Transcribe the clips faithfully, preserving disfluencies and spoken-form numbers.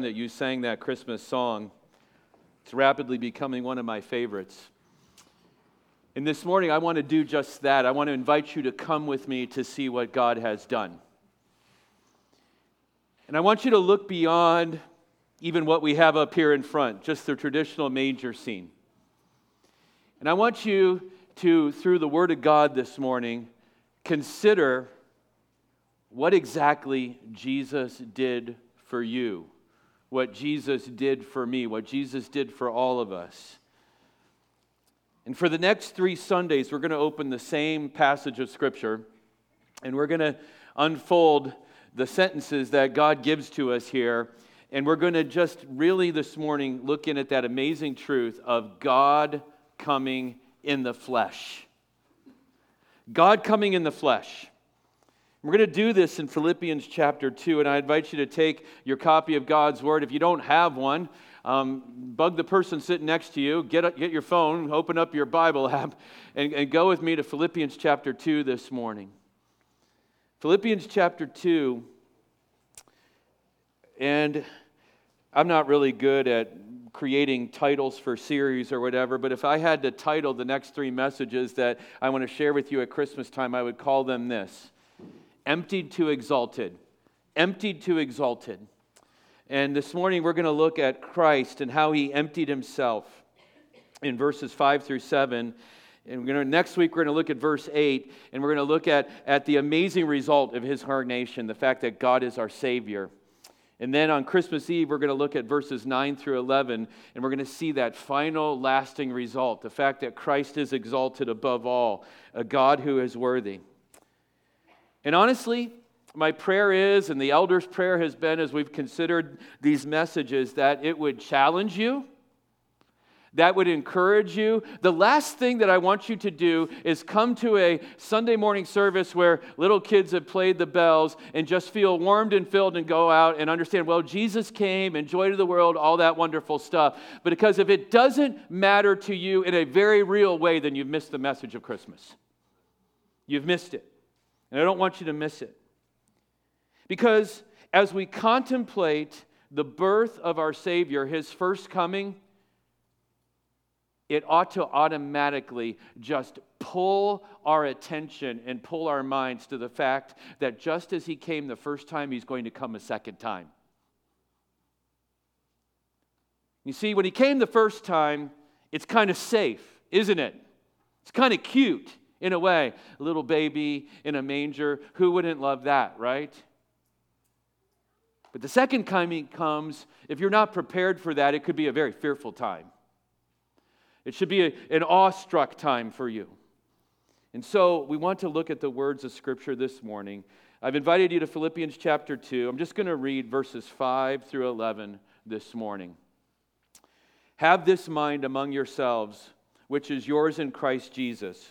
That you sang that Christmas song. It's rapidly becoming one of my favorites. And this morning, I want to do just that. I want to invite you to come with me to see what God has done. And I want you to look beyond even what we have up here in front, just the traditional manger scene. And I want you to, through the Word of God this morning, consider what exactly Jesus did for you. What Jesus did for me, what Jesus did for all of us. And for the next three Sundays, we're going to open the same passage of Scripture, and we're going to unfold the sentences that God gives to us here, and we're going to just really this morning look in at that amazing truth of God coming in the flesh. God coming in the flesh. We're going to do this in Philippians chapter two, and I invite you to take your copy of God's Word. If you don't have one, um, bug the person sitting next to you, get up, get your phone, open up your Bible app, and, and go with me to Philippians chapter two this morning. Philippians chapter two, and I'm not really good at creating titles for series or whatever, but if I had to title the next three messages that I want to share with you at Christmas time, I would call them this. Emptied to exalted. Emptied to exalted. And this morning we're going to look at Christ and how he emptied himself in verses five through seven. And we're going to, next week we're going to look at verse eight, and we're going to look at, at the amazing result of his incarnation, the fact that God is our Savior. And then on Christmas Eve, we're going to look at verses nine through eleven, and we're going to see that final lasting result, the fact that Christ is exalted above all, a God who is worthy. And honestly, my prayer is, and the elders' prayer has been as we've considered these messages, that it would challenge you, that would encourage you. The last thing that I want you to do is come to a Sunday morning service where little kids have played the bells and just feel warmed and filled and go out and understand, well, Jesus came and joy to the world, all that wonderful stuff. But because if it doesn't matter to you in a very real way, then you've missed the message of Christmas. You've missed it. And I don't want you to miss it. Because as we contemplate the birth of our Savior, his first coming, it ought to automatically just pull our attention and pull our minds to the fact that just as he came the first time, he's going to come a second time. You see, when he came the first time, it's kind of safe, isn't it? It's kind of cute. In a way, a little baby in a manger, who wouldn't love that, right? But the second coming comes, if you're not prepared for that, it could be a very fearful time. It should be a, an awestruck time for you. And so we want to look at the words of Scripture this morning. I've invited you to Philippians chapter two. I'm just going to read verses five through eleven this morning. Have this mind among yourselves, which is yours in Christ Jesus,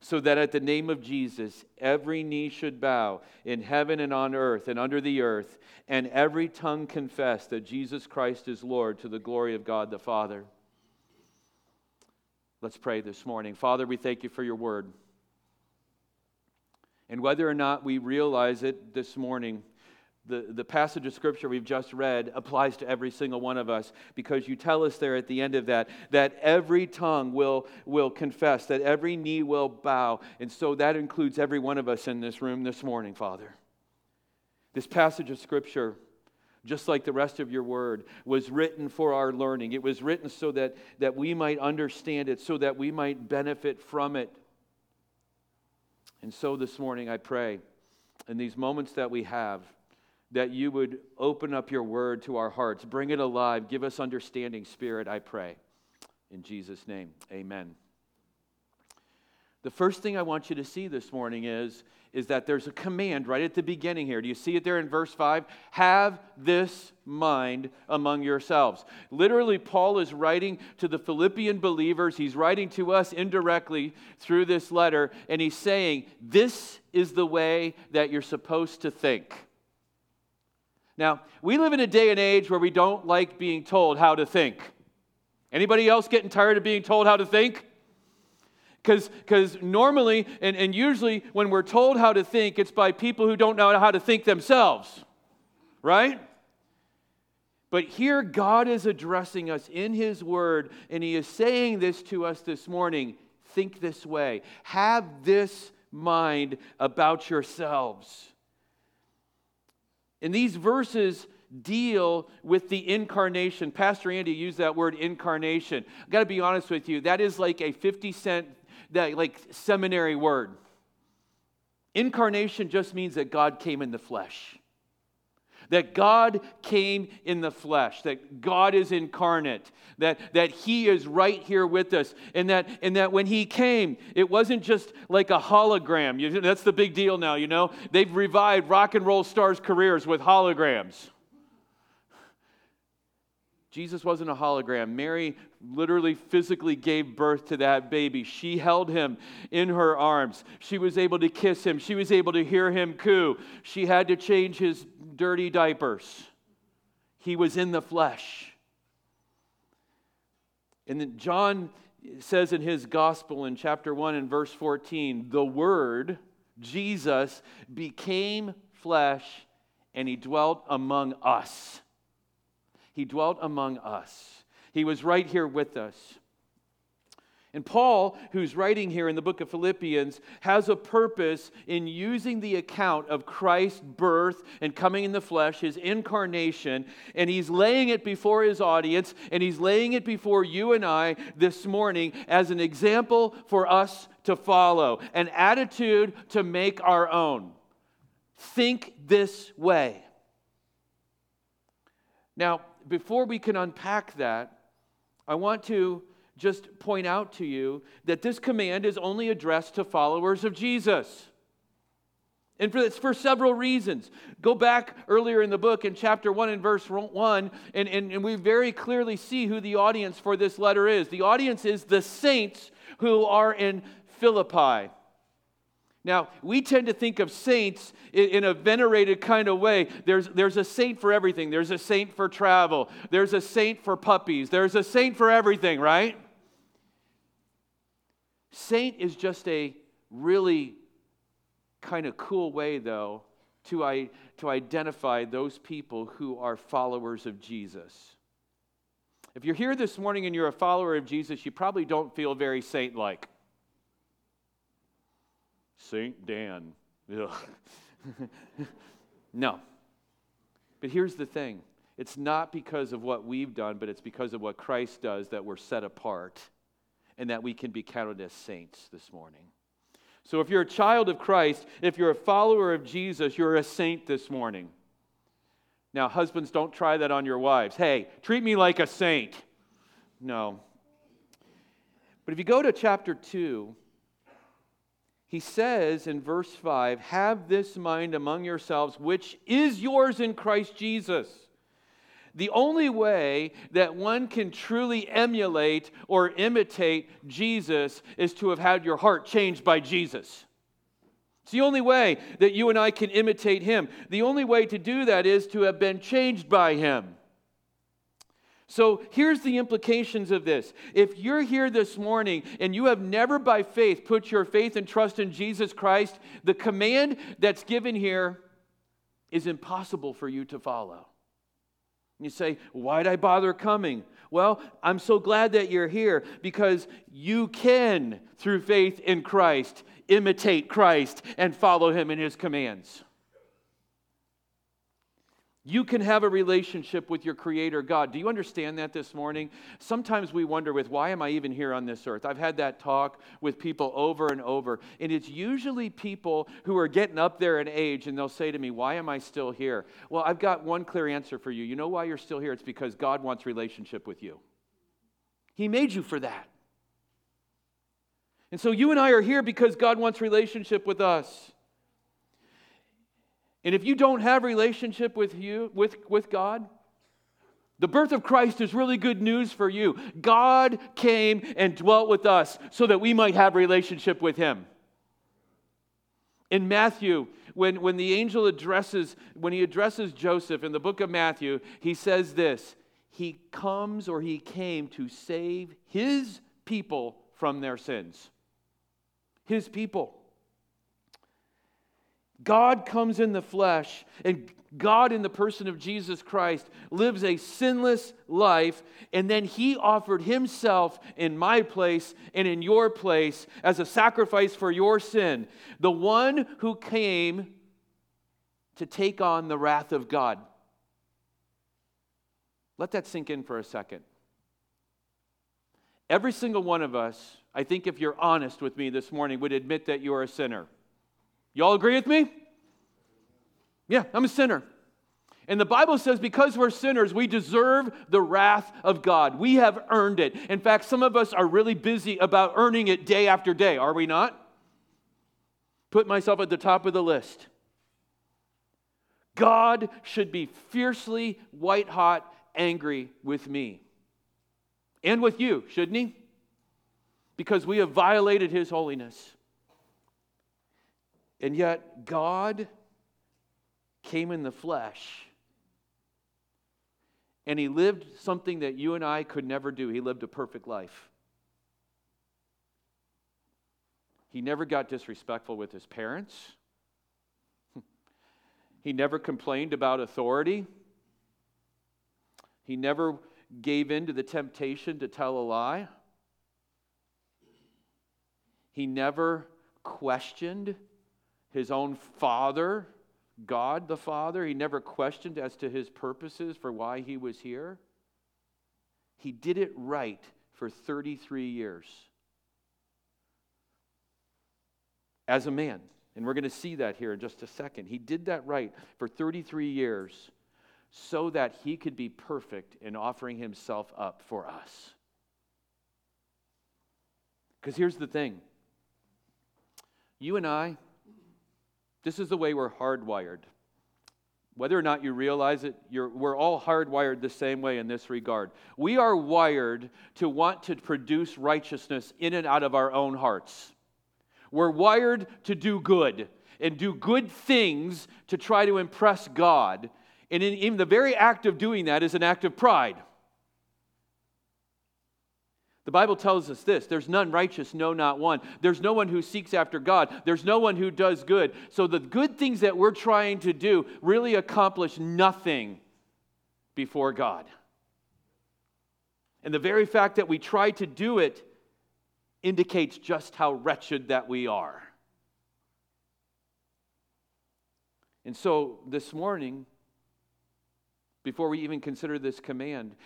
so that at the name of Jesus, every knee should bow in heaven and on earth and under the earth, and every tongue confess that Jesus Christ is Lord to the glory of God the Father. Let's pray this morning. Father, we thank you for your word. And whether or not we realize it this morning, the, the passage of Scripture we've just read applies to every single one of us, because you tell us there at the end of that, that every tongue will, will confess, that every knee will bow. And so that includes every one of us in this room this morning, Father. This passage of Scripture, just like the rest of your word, was written for our learning. It was written so that, that we might understand it, so that we might benefit from it. And so this morning I pray, in these moments that we have, that you would open up your word to our hearts. Bring it alive. Give us understanding, Spirit, I pray. In Jesus' name, amen. The first thing I want you to see this morning is, is that there's a command right at the beginning here. Do you see it there in verse five? Have this mind among yourselves. Literally, Paul is writing to the Philippian believers. He's writing to us indirectly through this letter, and he's saying, this is the way that you're supposed to think. Now, we live in a day and age where we don't like being told how to think. Anybody else getting tired of being told how to think? Because normally and, and usually when we're told how to think, it's by people who don't know how to think themselves, right? But here God is addressing us in His Word, and He is saying this to us this morning. Think this way. Have this mind about yourselves. And these verses deal with the incarnation. Pastor Andy used that word incarnation. I've got to be honest with you. That is like a fifty cent that like seminary word. Incarnation just means that God came in the flesh. That God came in the flesh. That God is incarnate. That, that He is right here with us. And that, and that when He came, it wasn't just like a hologram. You, that's the big deal now, you know. They've revived rock and roll stars' careers with holograms. Jesus wasn't a hologram. Mary literally physically gave birth to that baby. She held him in her arms. She was able to kiss him. She was able to hear him coo. She had to change his dirty diapers. He was in the flesh. And then John says in his gospel in chapter one and verse fourteen, the Word, Jesus, became flesh and He dwelt among us. He dwelt among us. He was right here with us. And Paul, who's writing here in the book of Philippians, has a purpose in using the account of Christ's birth and coming in the flesh, His incarnation, and he's laying it before his audience, and he's laying it before you and I this morning as an example for us to follow, an attitude to make our own. Think this way. Now, before we can unpack that, I want to just point out to you that this command is only addressed to followers of Jesus. And for, it's for several reasons. Go back earlier in the book in chapter one and verse one, and, and, and we very clearly see who the audience for this letter is. The audience is the saints who are in Philippi. Now, we tend to think of saints in a venerated kind of way. There's, there's a saint for everything. There's a saint for travel. There's a saint for puppies. There's a saint for everything, right? Saint is just a really kind of cool way, though, to, I, to identify those people who are followers of Jesus. If you're here this morning and you're a follower of Jesus, you probably don't feel very saint-like. Saint Dan. No. But here's the thing. It's not because of what we've done, but it's because of what Christ does that we're set apart and that we can be counted as saints this morning. So if you're a child of Christ, if you're a follower of Jesus, you're a saint this morning. Now, husbands, don't try that on your wives. Hey, treat me like a saint. No. But if you go to chapter two, he says in verse five, have this mind among yourselves, which is yours in Christ Jesus. The only way that one can truly emulate or imitate Jesus is to have had your heart changed by Jesus. It's the only way that you and I can imitate Him. The only way to do that is to have been changed by Him. So here's the implications of this. If you're here this morning and you have never by faith put your faith and trust in Jesus Christ, the command that's given here is impossible for you to follow. You say, why'd I bother coming? Well, I'm so glad that you're here because you can, through faith in Christ, imitate Christ and follow Him in His commands. You can have a relationship with your Creator God. Do you understand that this morning? Sometimes we wonder with, why am I even here on this earth? I've had that talk with people over and over. And it's usually people who are getting up there in age and they'll say to me, why am I still here? Well, I've got one clear answer for you. You know why you're still here? It's because God wants relationship with you. He made you for that. And so you and I are here because God wants relationship with us. And if you don't have relationship with you, with, with God, the birth of Christ is really good news for you. God came and dwelt with us so that we might have relationship with Him. In Matthew, when, when the angel addresses, when he addresses Joseph in the book of Matthew, he says this, he comes or he came to save his people from their sins. His people. God comes in the flesh, and God in the person of Jesus Christ lives a sinless life, and then He offered Himself in my place and in your place as a sacrifice for your sin. The one who came to take on the wrath of God. Let that sink in for a second. Every single one of us, I think if you're honest with me this morning, would admit that you are a sinner. You all agree with me? Yeah, I'm a sinner. And the Bible says because we're sinners, we deserve the wrath of God. We have earned it. In fact, some of us are really busy about earning it day after day, are we not? Put myself at the top of the list. God should be fiercely, white-hot, angry with me. And with you, shouldn't He? Because we have violated His holiness. And yet, God came in the flesh, and He lived something that you and I could never do. He lived a perfect life. He never got disrespectful with His parents. He never complained about authority. He never gave in to the temptation to tell a lie. He never questioned His own Father, God the Father. He never questioned as to His purposes for why He was here. He did it right for thirty-three years as a man. And we're going to see that here in just a second. He did that right for thirty-three years so that He could be perfect in offering Himself up for us. Because here's the thing. You and I, this is the way we're hardwired. Whether or not you realize it, you're, we're all hardwired the same way in this regard. We are wired to want to produce righteousness in and out of our own hearts. We're wired to do good and do good things to try to impress God. And in, in the very act of doing that is an act of pride. The Bible tells us this, there's none righteous, no, not one. There's no one who seeks after God. There's no one who does good. So the good things that we're trying to do really accomplish nothing before God. And the very fact that we try to do it indicates just how wretched that we are. And so this morning, before we even consider this command,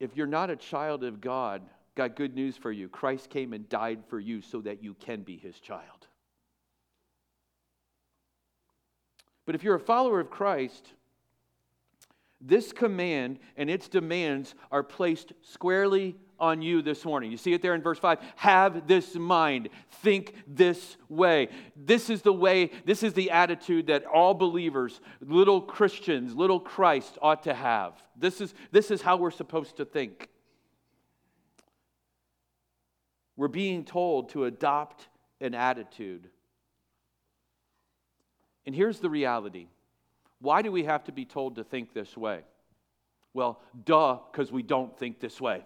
if you're not a child of God, got good news for you. Christ came and died for you so that you can be His child. But if you're a follower of Christ, this command and its demands are placed squarely on you this morning. You see it there in verse five. Have this mind. Think this way. This is the way, this is the attitude that all believers, little Christians, little Christ ought to have. This is, this is how we're supposed to think. We're being told to adopt an attitude. And here's the reality. Why do we have to be told to think this way? Well, duh, because we don't think this way.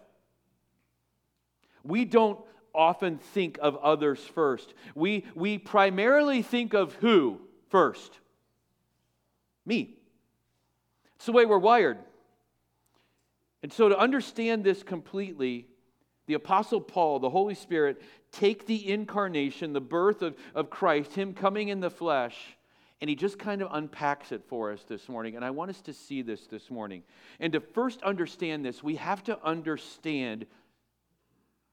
We don't often think of others first. We, we primarily think of who first? Me. It's the way we're wired. And so to understand this completely, the Apostle Paul, the Holy Spirit, take the incarnation, the birth of, of Christ, Him coming in the flesh, and he just kind of unpacks it for us this morning. And I want us to see this this morning. And to first understand this, we have to understand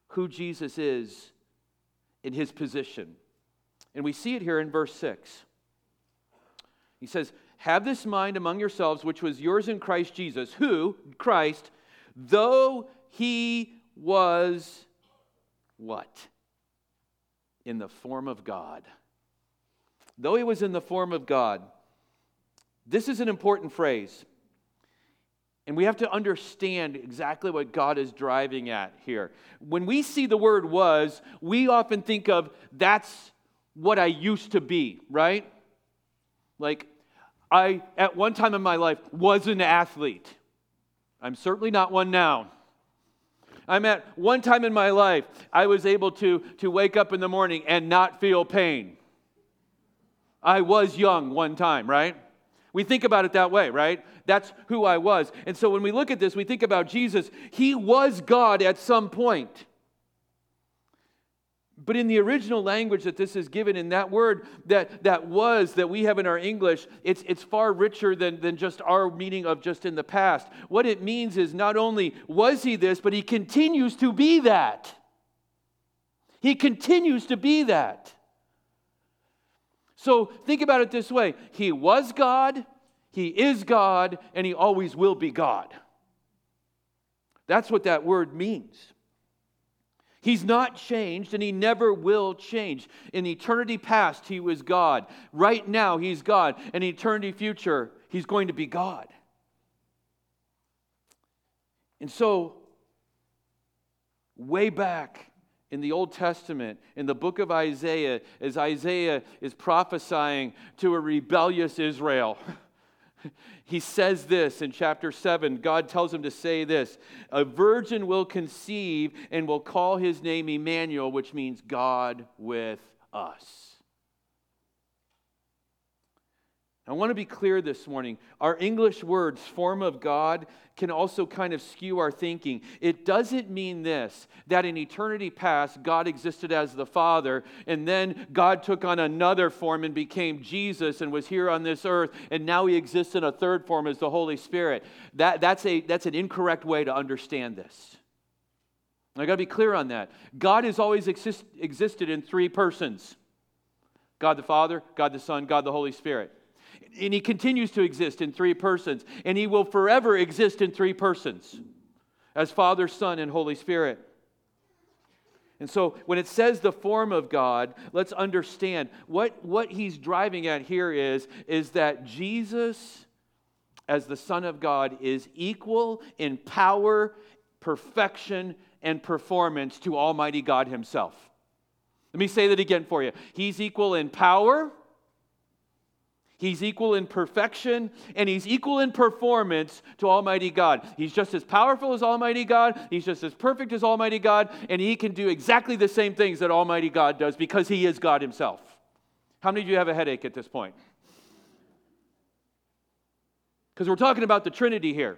who Jesus is in His position. And we see it here in verse six. He says, have this mind among yourselves, which was yours in Christ Jesus, who, Christ, though He was what? in the form of God. Though he was in the form of God. This is an important phrase. And we have to understand exactly what God is driving at here. When we see the word was, we often think of that's what I used to be, right? Like, I, at one time in my life, was an athlete. I'm certainly not one now. I'm at one time in my life, I was able to, to wake up in the morning and not feel pain. I was young one time, right? We think about it that way, right? That's who I was. And so when we look at this, we think about Jesus. He was God at some point. But in the original language that this is given, in that word that, that was, that we have in our English, it's, it's far richer than, than just our meaning of just in the past. What it means is not only was he this, but he continues to be that. He continues to be that. So think about it this way. He was God, he is God, and he always will be God. That's what that word means. He's not changed, and he never will change. In eternity past, he was God. Right now, he's God. In eternity future, he's going to be God. And so, way back in the Old Testament, in the book of Isaiah, as Isaiah is prophesying to a rebellious Israel, he says this in chapter seven. God tells him to say this. A virgin will conceive and will call his name Emmanuel, which means God with us. I want to be clear this morning. Our English words, form of God, can also kind of skew our thinking. It doesn't mean this, that in eternity past, God existed as the Father, and then God took on another form and became Jesus and was here on this earth, and now he exists in a third form as the Holy Spirit. That, that's, a, that's an incorrect way to understand this. I've got to be clear on that. God has always exist, existed in three persons. God the Father, God the Son, God the Holy Spirit. And he continues to exist in three persons. And he will forever exist in three persons. As Father, Son, and Holy Spirit. And so when it says the form of God, let's understand what, what he's driving at here is, is that Jesus, as the Son of God, is equal in power, perfection, and performance to Almighty God himself. Let me say that again for you. He's equal in power. He's equal in perfection, and he's equal in performance to Almighty God. He's just as powerful as Almighty God. He's just as perfect as Almighty God, and he can do exactly the same things that Almighty God does because he is God himself. How many of you have a headache at this point? Because we're talking about the Trinity here.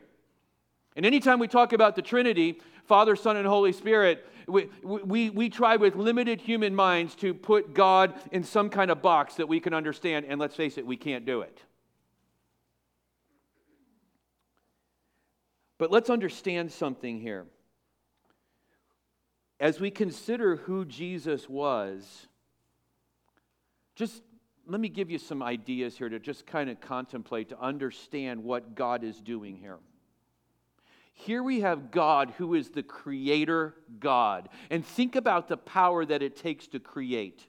And anytime we talk about the Trinity, Father, Son, and Holy Spirit, we, we, we try with limited human minds to put God in some kind of box that we can understand, and let's face it, we can't do it. But let's understand something here. As we consider who Jesus was, just let me give you some ideas here to just kind of contemplate, to understand what God is doing here. Here we have God who is the creator God. And think about the power that it takes to create.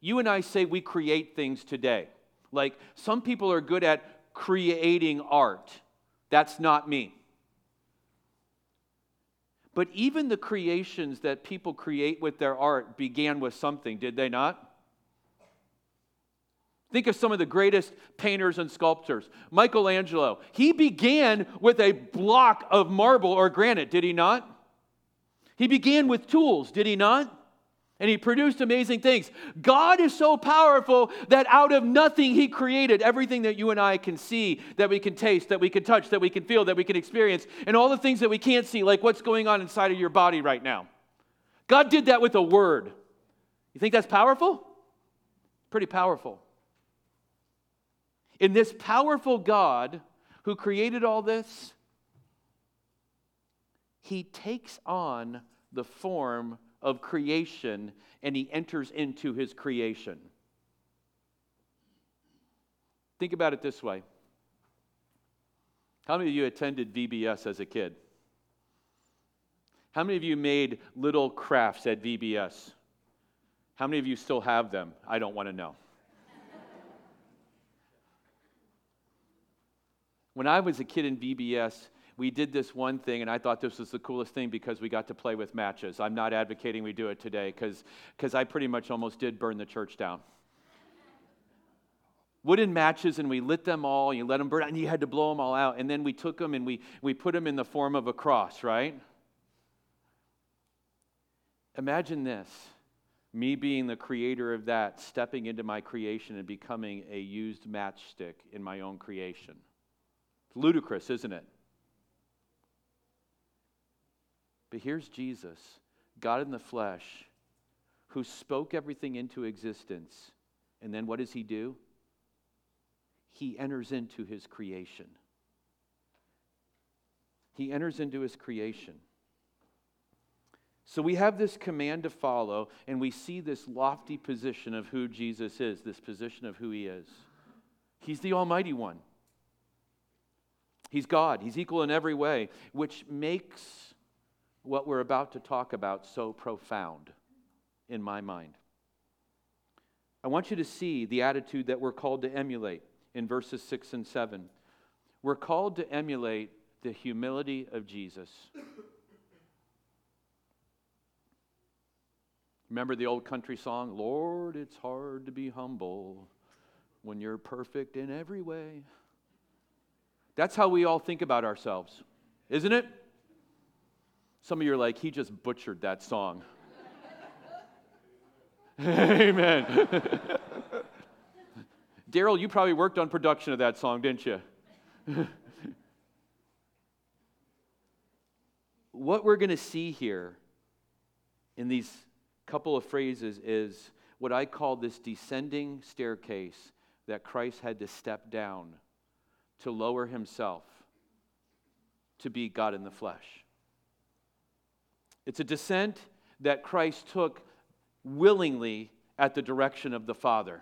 You and I say we create things today. Like, some people are good at creating art. That's not me. But even the creations that people create with their art began with something, did they not? Think of some of the greatest painters and sculptors. Michelangelo, he began with a block of marble or granite, did he not? He began with tools, did he not? And he produced amazing things. God is so powerful that out of nothing he created everything that you and I can see, that we can taste, that we can touch, that we can feel, that we can experience, and all the things that we can't see, like what's going on inside of your body right now. God did that with a word. You think that's powerful? Pretty powerful. In this powerful God who created all this, he takes on the form of creation and he enters into his creation. Think about it this way. How many of you attended V B S as a kid? How many of you made little crafts at V B S? How many of you still have them? I don't want to know. When I was a kid in V B S, we did this one thing, and I thought this was the coolest thing because we got to play with matches. I'm not advocating we do it today because because I pretty much almost did burn the church down. Wooden matches, and we lit them all, and you let them burn, and you had to blow them all out. And then we took them, and we, we put them in the form of a cross, right? Imagine this, me being the creator of that, stepping into my creation and becoming a used matchstick in my own creation. It's ludicrous, isn't it? But here's Jesus, God in the flesh, who spoke everything into existence. And then what does he do? He enters into his creation. He enters into his creation. So we have this command to follow, and we see this lofty position of who Jesus is, this position of who he is. He's the Almighty One. He's God. He's equal in every way, which makes what we're about to talk about so profound in my mind. I want you to see the attitude that we're called to emulate in verses six and seven. We're called to emulate the humility of Jesus. Remember the old country song, Lord, it's hard to be humble when you're perfect in every way. That's how we all think about ourselves, isn't it? Some of you are like, he just butchered that song. Amen. Daryl, you probably worked on production of that song, didn't you? What we're going to see here in these couple of phrases is what I call this descending staircase that Christ had to step down to lower himself to be God in the flesh. It's a descent that Christ took willingly at the direction of the Father.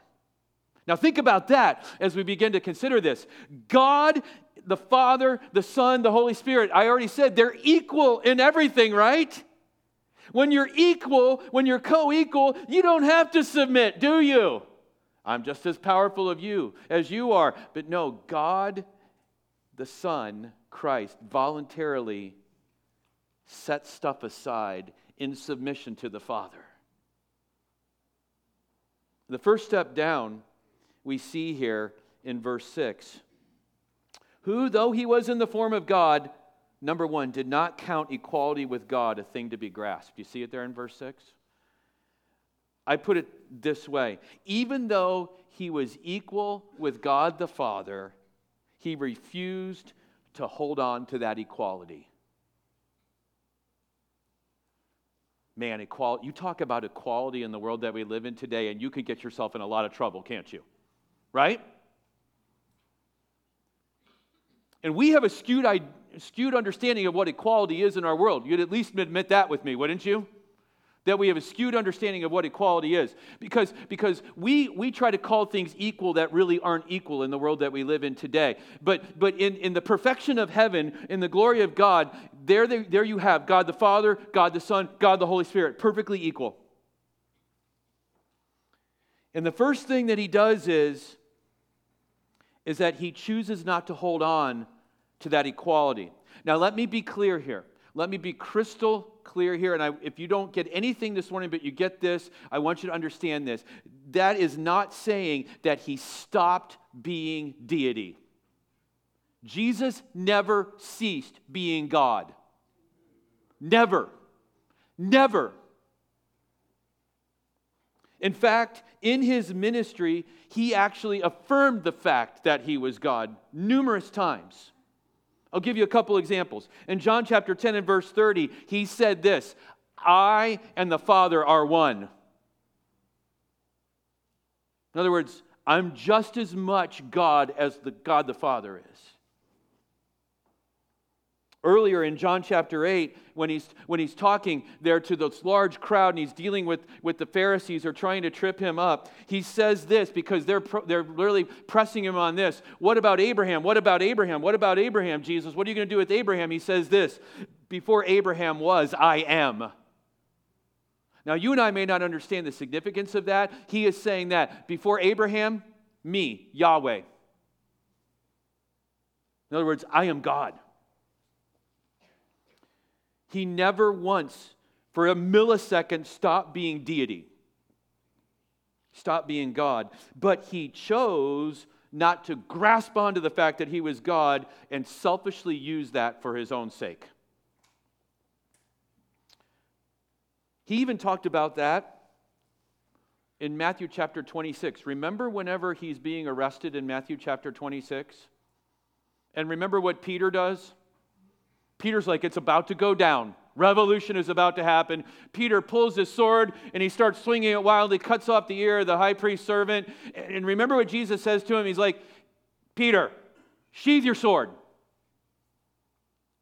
Now think about that as we begin to consider this. God, the Father, the Son, the Holy Spirit, I already said they're equal in everything, right? When you're equal, when you're co-equal, you don't have to submit, do you? I'm just as powerful of you as you are. But no, God, the Son, Christ, voluntarily set stuff aside in submission to the Father. The first step down we see here in verse six. Who, though he was in the form of God, number one, did not count equality with God a thing to be grasped. You see it there in verse six? I put it this way. Even though he was equal with God the Father, he refused to hold on to that equality. Man, equality. You talk about equality in the world that we live in today, and you can get yourself in a lot of trouble, can't you? Right? And we have a skewed, skewed understanding of what equality is in our world. You'd at least admit that with me, wouldn't you? That we have a skewed understanding of what equality is. Because, because we, we try to call things equal that really aren't equal in the world that we live in today. But, but in, in the perfection of heaven, in the glory of God, there, there, there you have God the Father, God the Son, God the Holy Spirit, perfectly equal. And the first thing that he does is, is that he chooses not to hold on to that equality. Now let me be clear here. Let me be crystal clear here, and I, if you don't get anything this morning, but you get this, I want you to understand this. That is not saying that he stopped being deity. Jesus never ceased being God. Never. Never. In fact, in his ministry, he actually affirmed the fact that he was God numerous times. I'll give you a couple examples. In John chapter ten and verse thirty, he said this, I and the Father are one. In other words, I'm just as much God as the God the Father is. Earlier in John chapter eight, when he's when he's talking there to this large crowd and he's dealing with, with the Pharisees who are trying to trip him up, he says this because they're pro, they're really pressing him on this. What about Abraham? What about Abraham? What about Abraham, Jesus? What are you going to do with Abraham? He says this, before Abraham was, I am. Now, you and I may not understand the significance of that. He is saying that before Abraham, me, Yahweh. In other words, I am God. He never once, for a millisecond, stopped being deity, stopped being God. But he chose not to grasp onto the fact that he was God and selfishly use that for his own sake. He even talked about that in Matthew chapter twenty-six. Remember whenever he's being arrested in Matthew chapter twenty-six? And remember what Peter does? Peter's like, it's about to go down. Revolution is about to happen. Peter pulls his sword and he starts swinging it wildly, cuts off the ear of the high priest's servant. And remember what Jesus says to him. He's like, Peter, sheathe your sword.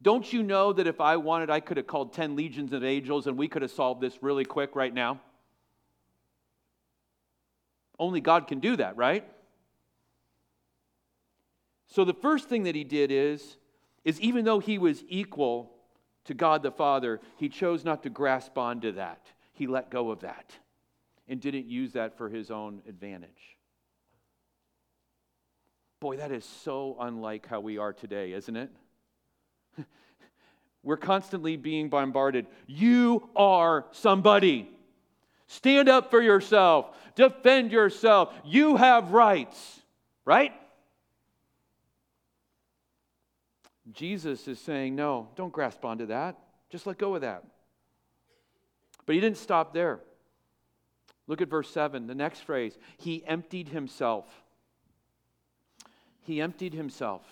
Don't you know that if I wanted, I could have called ten legions of angels and we could have solved this really quick right now? Only God can do that, right? So the first thing that he did is, is even though he was equal to God the Father, he chose not to grasp onto that. He let go of that and didn't use that for his own advantage. Boy, that is so unlike how we are today, isn't it? We're constantly being bombarded. You are somebody. Stand up for yourself. Defend yourself. You have rights, right? Jesus is saying, no, don't grasp onto that. Just let go of that. But he didn't stop there. Look at verse seven, the next phrase. He emptied himself. He emptied himself.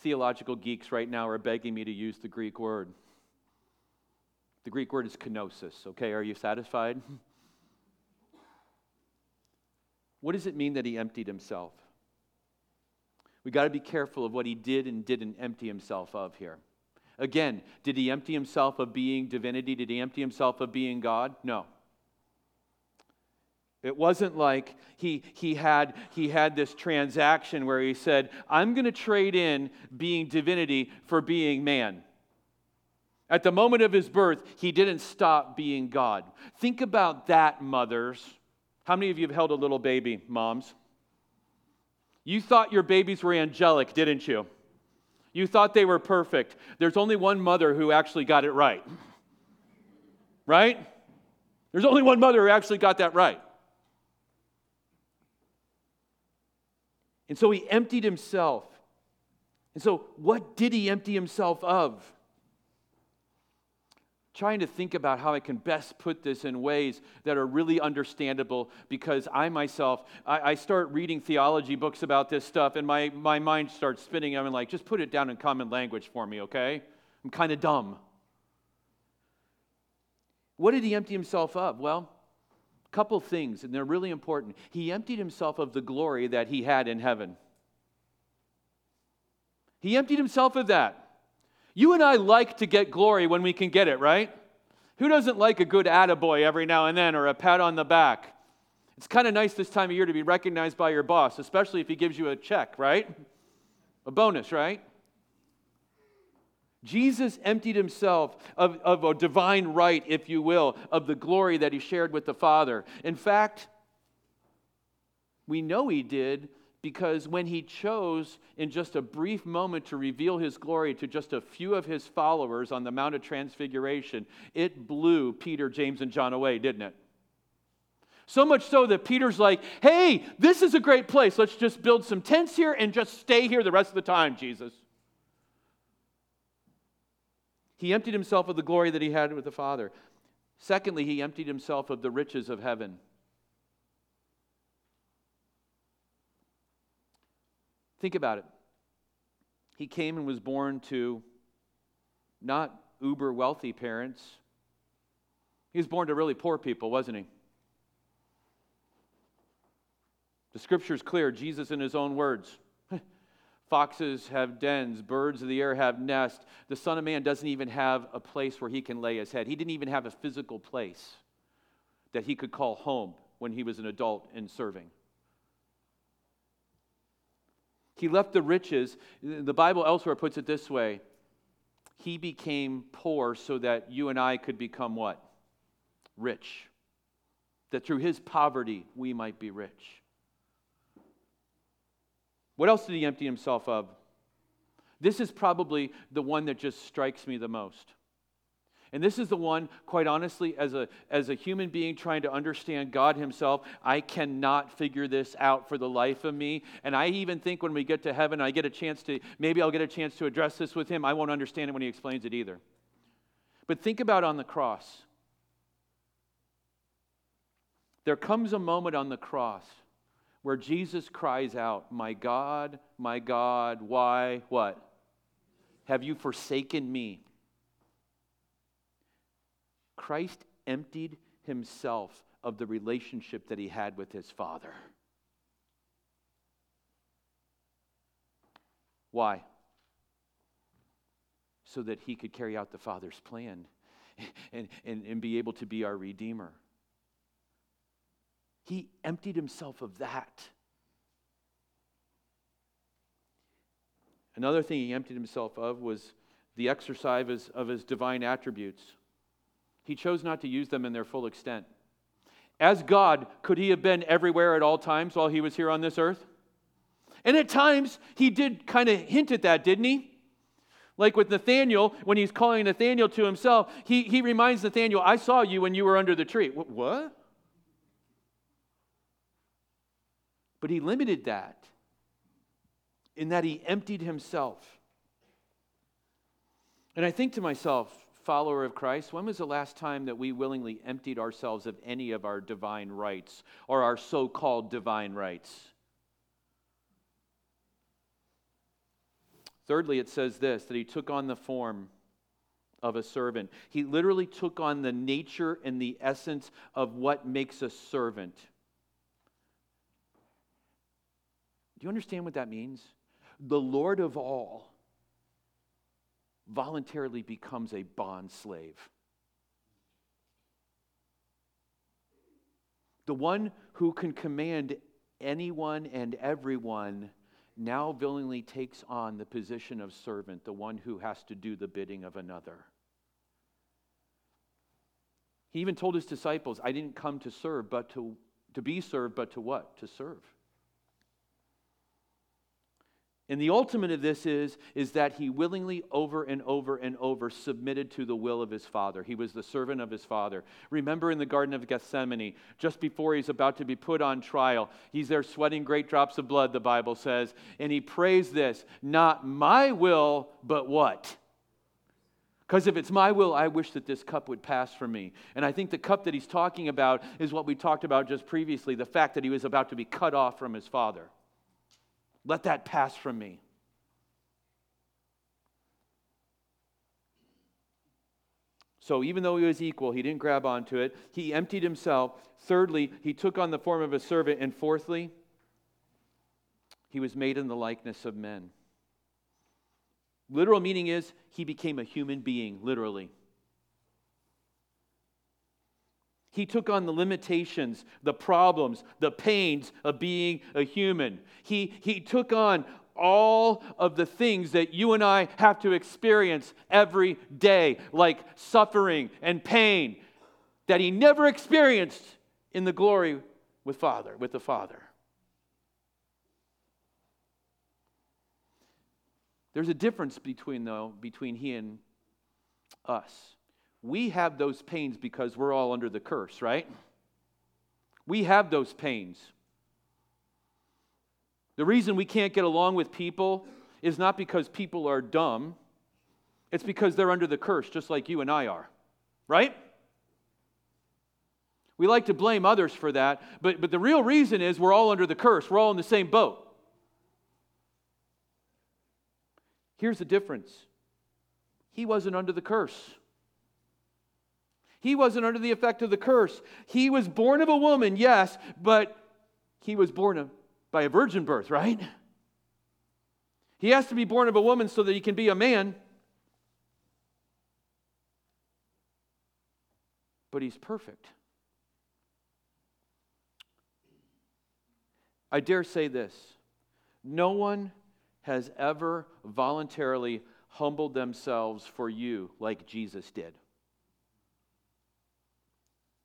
Theological geeks right now are begging me to use the Greek word. The Greek word is kenosis. Okay, are you satisfied? What does it mean that he emptied himself? We've got to be careful of what he did and didn't empty himself of here. Again, did he empty himself of being divinity? Did he empty himself of being God? No. It wasn't like he he had he had this transaction where he said, I'm going to trade in being divinity for being man. At the moment of his birth, he didn't stop being God. Think about that, mothers. How many of you have held a little baby, moms? You thought your babies were angelic, didn't you? You thought they were perfect. There's only one mother who actually got it right. Right? There's only one mother who actually got that right. And so he emptied himself. And so what did he empty himself of? I'm trying to think about how I can best put this in ways that are really understandable, because I myself, I, I start reading theology books about this stuff and my, my mind starts spinning. I'm like, just put it down in common language for me, okay? I'm kind of dumb. What did he empty himself of? Well, couple things, and they're really important. He emptied himself of the glory that he had in heaven. He emptied himself of that. You and I like to get glory when we can get it, right? Who doesn't like a good attaboy every now and then, or a pat on the back? It's kind of nice this time of year to be recognized by your boss, especially if he gives you a check, right? A bonus, right? Jesus emptied himself of, of a divine right, if you will, of the glory that he shared with the Father. In fact, we know he did, because when he chose in just a brief moment to reveal his glory to just a few of his followers on the Mount of Transfiguration, it blew Peter, James, and John away, didn't it? So much so that Peter's like, hey, this is a great place. Let's just build some tents here and just stay here the rest of the time, Jesus. He emptied himself of the glory that he had with the Father. Secondly, he emptied himself of the riches of heaven. Think about it. He came and was born to not uber wealthy parents. He was born to really poor people, wasn't he? The scripture's clear. Jesus, in his own words, foxes have dens, birds of the air have nests. The Son of Man doesn't even have a place where he can lay his head. He didn't even have a physical place that he could call home when he was an adult and serving. He left the riches. The Bible elsewhere puts it this way. He became poor so that you and I could become what? Rich. That through his poverty, we might be rich. What else did he empty himself of? This is probably the one that just strikes me the most. And this is the one, quite honestly, as a, as a human being trying to understand God himself, I cannot figure this out for the life of me. And I even think when we get to heaven, I get a chance to, maybe I'll get a chance to address this with him. I won't understand it when he explains it either. But think about on the cross. There comes a moment on the cross where Jesus cries out, "My God, my God, why, what? Have you forsaken me?" Christ emptied himself of the relationship that he had with his Father. Why? So that he could carry out the Father's plan and, and, and be able to be our Redeemer. He emptied himself of that. Another thing he emptied himself of was the exercise of his divine attributes. He chose not to use them in their full extent. As God, could he have been everywhere at all times while he was here on this earth? And at times, he did kind of hint at that, didn't he? Like with Nathanael, when he's calling Nathanael to himself, he, he reminds Nathanael, "I saw you when you were under the tree." What? But he limited that in that he emptied himself. And I think to myself, follower of Christ, when was the last time that we willingly emptied ourselves of any of our divine rights or our so-called divine rights? Thirdly, it says this, that he took on the form of a servant. He literally took on the nature and the essence of what makes a servant. Do you understand what that means? The Lord of all voluntarily becomes a bond slave. The one who can command anyone and everyone now willingly takes on the position of servant, the one who has to do the bidding of another. He even told his disciples, "I didn't come to serve, but to, to be served, but to what? To serve." And the ultimate of this is, is that he willingly over and over and over submitted to the will of his Father. He was the servant of his Father. Remember in the Garden of Gethsemane, just before he's about to be put on trial, he's there sweating great drops of blood, the Bible says, and he prays this, "Not my will, but what? Because if it's my will, I wish that this cup would pass from me." And I think the cup that he's talking about is what we talked about just previously, the fact that he was about to be cut off from his Father. "Let that pass from me." So even though he was equal, he didn't grab onto it. He emptied himself. Thirdly, he took on the form of a servant. And fourthly, he was made in the likeness of men. Literal meaning is he became a human being, literally. He took on the limitations, the problems, the pains of being a human. He, he took on all of the things that you and I have to experience every day, like suffering and pain that he never experienced in the glory with Father, with the Father. There's a difference between, though, between he and us. We have those pains because we're all under the curse, right? We have those pains. The reason we can't get along with people is not because people are dumb. It's because they're under the curse, just like you and I are, right? We like to blame others for that, but, but the real reason is we're all under the curse. We're all in the same boat. Here's the difference. He wasn't under the curse. He wasn't under the effect of the curse. He was born of a woman, yes, but he was born of, by a virgin birth, right? He has to be born of a woman so that he can be a man. But he's perfect. I dare say this. No one has ever voluntarily humbled themselves for you like Jesus did.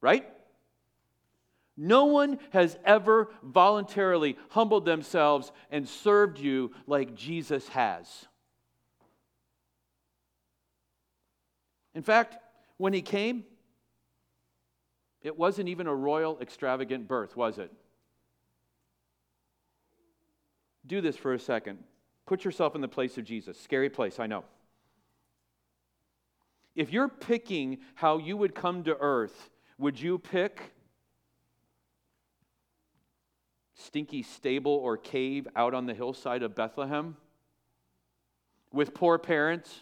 Right? No one has ever voluntarily humbled themselves and served you like Jesus has. In fact, when he came, it wasn't even a royal, extravagant birth, was it? Do this for a second. Put yourself in the place of Jesus. Scary place, I know. If you're picking how you would come to earth, would you pick stinky stable or cave out on the hillside of Bethlehem with poor parents,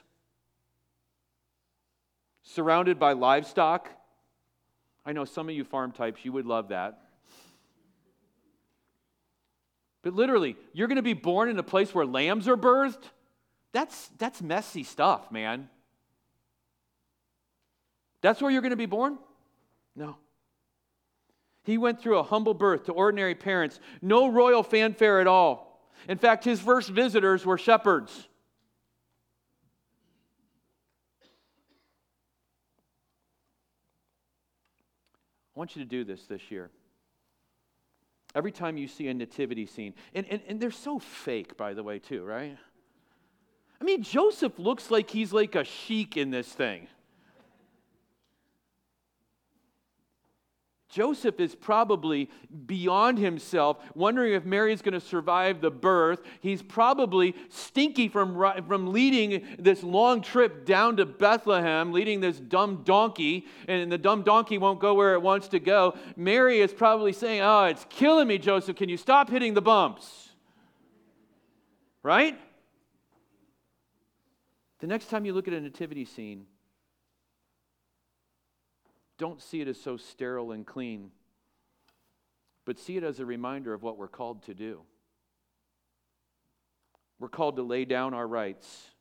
surrounded by livestock? I know some of you farm types, you would love that. But literally, you're going to be born in a place where lambs are birthed? That's, that's messy stuff, man. That's where you're going to be born? No. He went through a humble birth to ordinary parents. No royal fanfare at all. In fact, his first visitors were shepherds. I want you to do this this year. Every time you see a nativity scene, and, and, and they're so fake, by the way, too, right? I mean, Joseph looks like he's like a sheik in this thing. Joseph is probably beyond himself, wondering if Mary's going to survive the birth. He's probably stinky from, from leading this long trip down to Bethlehem, leading this dumb donkey, and the dumb donkey won't go where it wants to go. Mary is probably saying, oh, it's killing me, Joseph. Can you stop hitting the bumps? Right? The next time you look at a nativity scene, don't see it as so sterile and clean, but see it as a reminder of what we're called to do. We're called to lay down our rights,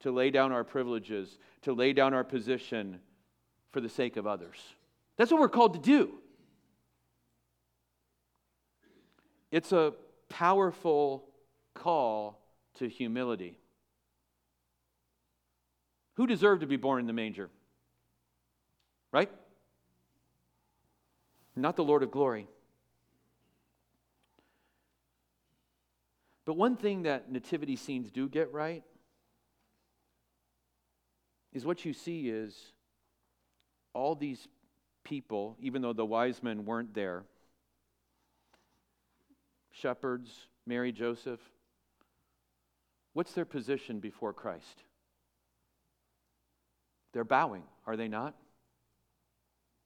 to lay down our privileges, to lay down our position for the sake of others. That's what we're called to do. It's a powerful call to humility. Who deserved to be born in the manger? Right? Not the Lord of glory. But one thing that nativity scenes do get right is what you see is all these people, even though the wise men weren't there, shepherds, Mary, Joseph, what's their position before Christ? They're bowing, are they not?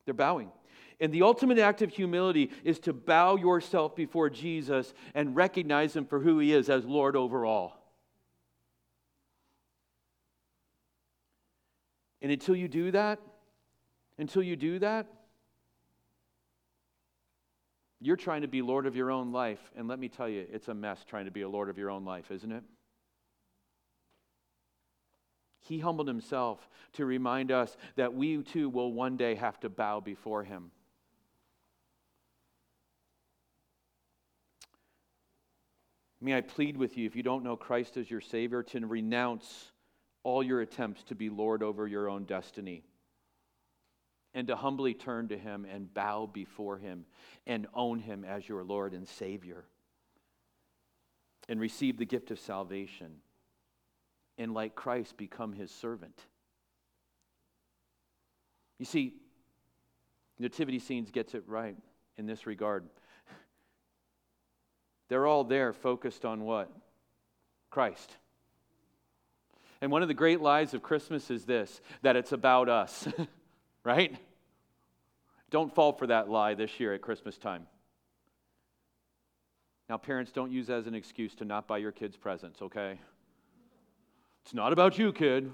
They're bowing. And the ultimate act of humility is to bow yourself before Jesus and recognize him for who he is as Lord over all. And until you do that, until you do that, you're trying to be Lord of your own life. And let me tell you, it's a mess trying to be a Lord of your own life, isn't it? He humbled himself to remind us that we too will one day have to bow before him. May I plead with you, if you don't know Christ as your Savior, to renounce all your attempts to be Lord over your own destiny and to humbly turn to him and bow before him and own him as your Lord and Savior and receive the gift of salvation. And like Christ, become his servant. You see, nativity scenes gets it right in this regard. They're all there focused on what? Christ. And one of the great lies of Christmas is this, that it's about us, right? Don't fall for that lie this year at Christmas time. Now, parents, don't use that as an excuse to not buy your kids presents, okay? It's not about you, kid.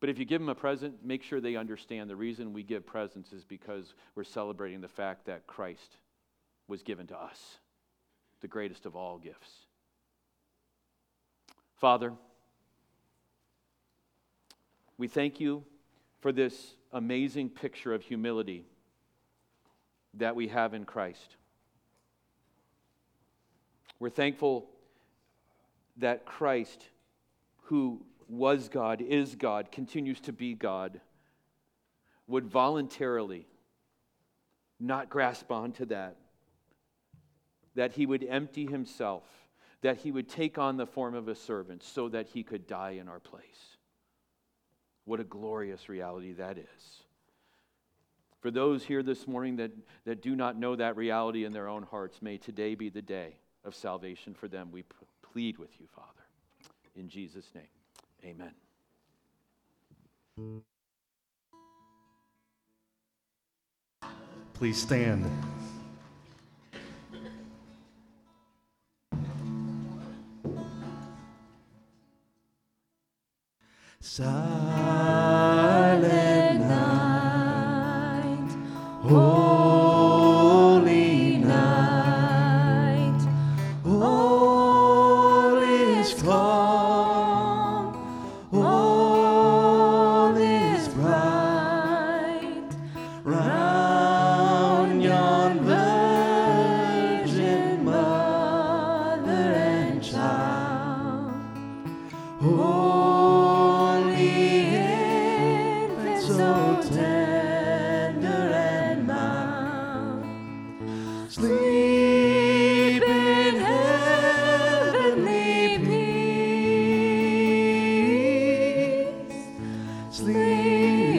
But if you give them a present, make sure they understand the reason we give presents is because we're celebrating the fact that Christ was given to us, the greatest of all gifts. Father, we thank you for this amazing picture of humility that we have in Christ. We're thankful that Christ, who was God, is God, continues to be God, would voluntarily not grasp onto that, that he would empty himself, that he would take on the form of a servant so that he could die in our place. What a glorious reality that is. For those here this morning that, that do not know that reality in their own hearts, may today be the day of salvation for them. We plead with you, Father. In Jesus' name, amen. Please stand. Silent night, holy night, all is calm, all is bright, round yon virgin mother and child. Oh, sleep.